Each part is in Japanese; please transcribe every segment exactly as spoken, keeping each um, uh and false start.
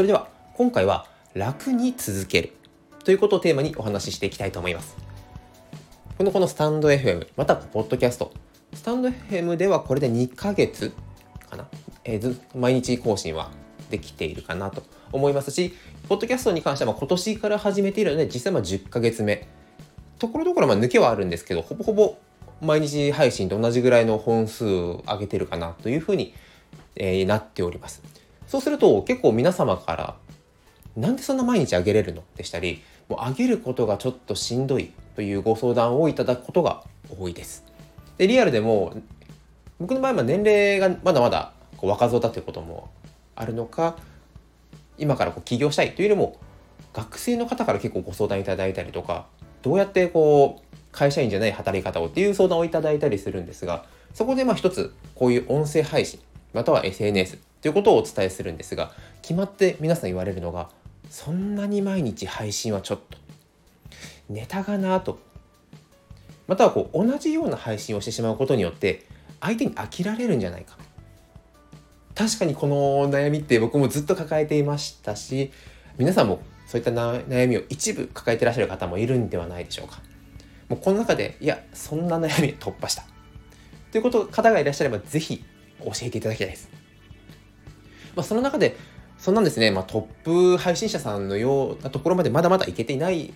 それでは今回は楽に続けるということをテーマにお話ししていきたいと思います。このこのスタンド エフエム またポッドキャストスタンド エフエム ではこれでにかげつかな、えー、ず毎日更新はできているかなと思いますし、ポッドキャストに関しては今年から始めているので実際はじゅっかげつめところどころまあ抜けはあるんですけど、ほぼほぼ毎日配信と同じぐらいの本数を上げてるかなというふうに、えー、なっております。そうすると結構皆様からなんでそんな毎日上げれるのでしたり、もう上げることがちょっとしんどいというご相談をいただくことが多いです。でリアルでも僕の場合は年齢がまだまだこう若造だということもあるのか、今からこう起業したいというよりも学生の方から結構ご相談いただいたりとか、どうやってこう会社員じゃない働き方をっていう相談をいただいたりするんですが、そこでまあ一つこういう音声配信または エスエヌエス ということをお伝えするんですが、決まって皆さん言われるのが、そんなに毎日配信はちょっとネタがなと、またはこう同じような配信をしてしまうことによって相手に飽きられるんじゃないか。確かにこの悩みって僕もずっと抱えていましたし、皆さんもそういった悩みを一部抱えていらっしゃる方もいるんではないでしょうか。もうこの中でいやそんな悩み突破したということ方がいらっしゃればぜひ教えていただきたいです。まあ、その中でそんなんですね、まあ、トップ配信者さんのようなところまでまだまだいけていない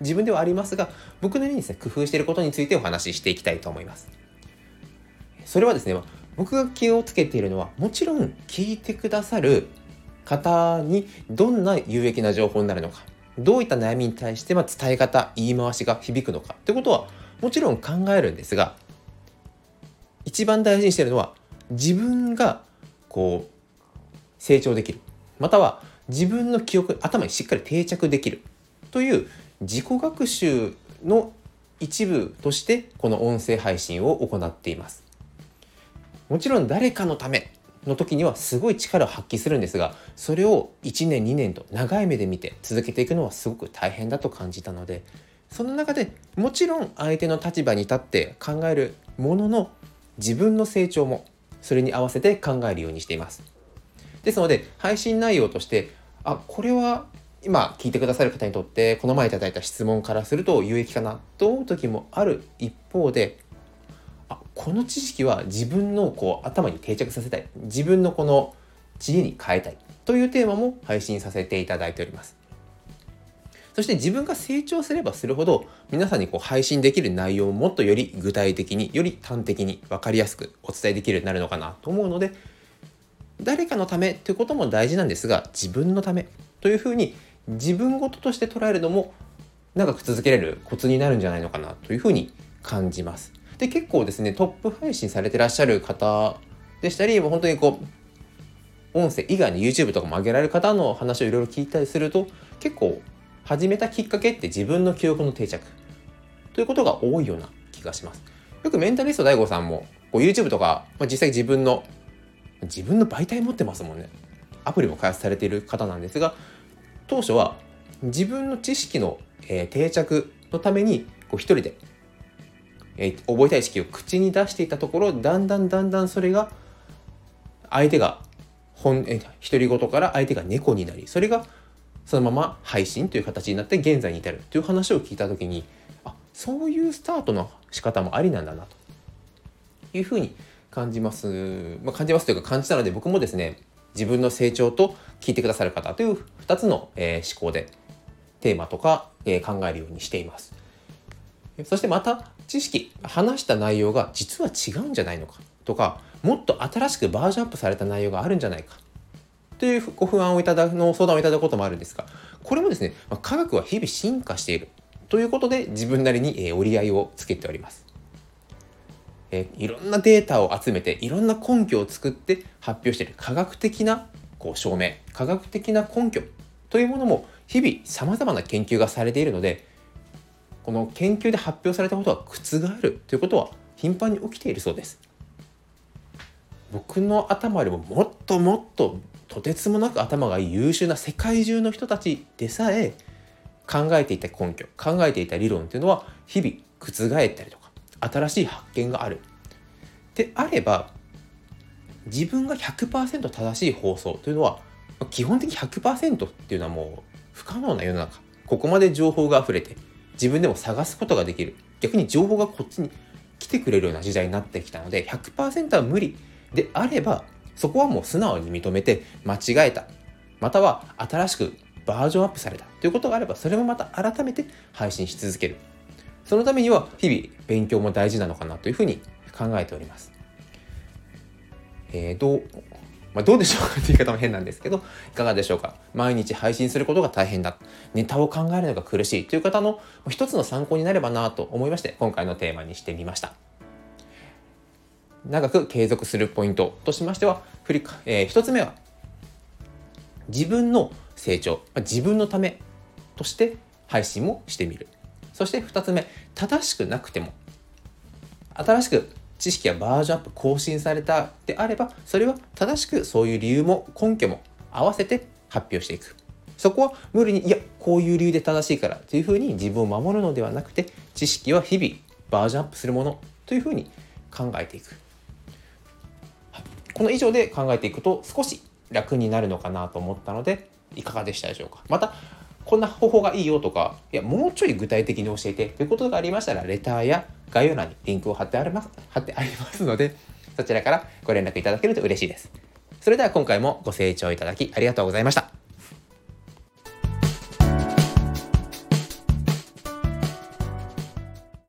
自分ではありますが、僕なりにですね工夫していることについてお話ししていきたいと思います。それはですね、僕が気をつけているのは、もちろん聞いてくださる方にどんな有益な情報になるのか、どういった悩みに対してまあ伝え方、言い回しが響くのかということはもちろん考えるんですが、一番大事にしているのは自分がこう成長できる、または自分の記憶、頭にしっかり定着できるという自己学習の一部としてこの音声配信を行っています。もちろん誰かのための時にはすごい力を発揮するんですが、それをいちねんにねんと長い目で見て続けていくのはすごく大変だと感じたので、その中でもちろん相手の立場に立って考えるものの、自分の成長もそれに合わせて考えるようにしています。ですので配信内容として、あ、これは今聞いてくださる方にとってこの前いただいた質問からすると有益かなと思う時もある一方で、あ、この知識は自分のこう頭に定着させたい、自分のこの知恵に変えたいというテーマも配信させていただいております。そして自分が成長すればするほど皆さんにこう配信できる内容をもっとより具体的に、より端的に分かりやすくお伝えできるようになるのかなと思うので、誰かのためということも大事なんですが、自分のためというふうに自分事として捉えるのも長く続けられるコツになるんじゃないのかなというふうに感じます。で結構ですね、トップ配信されてらっしゃる方でしたり、もう本当にこう音声以外に YouTube とかも上げられる方の話をいろいろ聞いたりすると、結構始めたきっかけって自分の記憶の定着ということが多いような気がします。よくメンタリスト ダイゴ さんもこう YouTube とか、まあ、実際自分の自分の媒体持ってますもんね。アプリも開発されている方なんですが、当初は自分の知識の、えー、定着のためにこう一人で、えー、覚えたい知識を口に出していたところ、だんだんだんだんそれが相手が本、えー、独り言から相手が猫になり、それがそのまま配信という形になって現在に至るという話を聞いたときに、あ、そういうスタートの仕方もありなんだなというふうに感じます、まあ、感じますというか感じたので、僕もですね、自分の成長と聞いてくださる方というふたつの、えー、思考でテーマとか、えー、考えるようにしています。そしてまた知識、話した内容が実は違うんじゃないのかとか、もっと新しくバージョンアップされた内容があるんじゃないかというご不安をいただくの相談をいただくこともあるんですが、これもですね、まあ、科学は日々進化しているということで自分なりに、えー、折り合いをつけております。えー、いろんなデータを集めていろんな根拠を作って発表している科学的なこう証明、科学的な根拠というものも日々さまざまな研究がされているので、この研究で発表されたことは覆るということは頻繁に起きているそうです。僕の頭よりももっともっととてつもなく頭が優秀な世界中の人たちでさえ、考えていた根拠、考えていた理論というのは日々覆ったりとか新しい発見があるであれば、自分が ひゃくパーセント 正しい放送というのは基本的 ひゃくパーセント っていうのはもう不可能な世の中。ここまで情報が溢れて自分でも探すことができる、逆に情報がこっちに来てくれるような時代になってきたので ひゃくパーセント は無理であれば、そこはもう素直に認めて、間違えた、または新しくバージョンアップされたということがあれば、それもまた改めて配信し続ける。そのためには日々勉強も大事なのかなというふうに考えております。えー、どうまあ、どうでしょうかという言い方も変なんですけど、いかがでしょうか。毎日配信することが大変だ、ネタを考えるのが苦しいという方の一つの参考になればなと思いまして、今回のテーマにしてみました。長く継続するポイントとしましては、振り、えー、一つ目は自分の成長、自分のためとして配信もしてみる。そして二つ目、正しくなくても新しく知識やバージョンアップ更新されたであれば、それは正しくそういう理由も根拠も合わせて発表していく。そこは無理に、いやこういう理由で正しいからというふうに自分を守るのではなくて、知識は日々バージョンアップするものというふうに考えていく。この以上で考えていくと少し楽になるのかなと思ったので、いかがでしたでしょうか。またこんな方法がいいよとか、いやもうちょい具体的に教えてということがありましたら、レターや概要欄にリンクを貼ってあります、貼ってありますので、そちらからご連絡いただけると嬉しいです。それでは今回もご清聴いただきありがとうございました。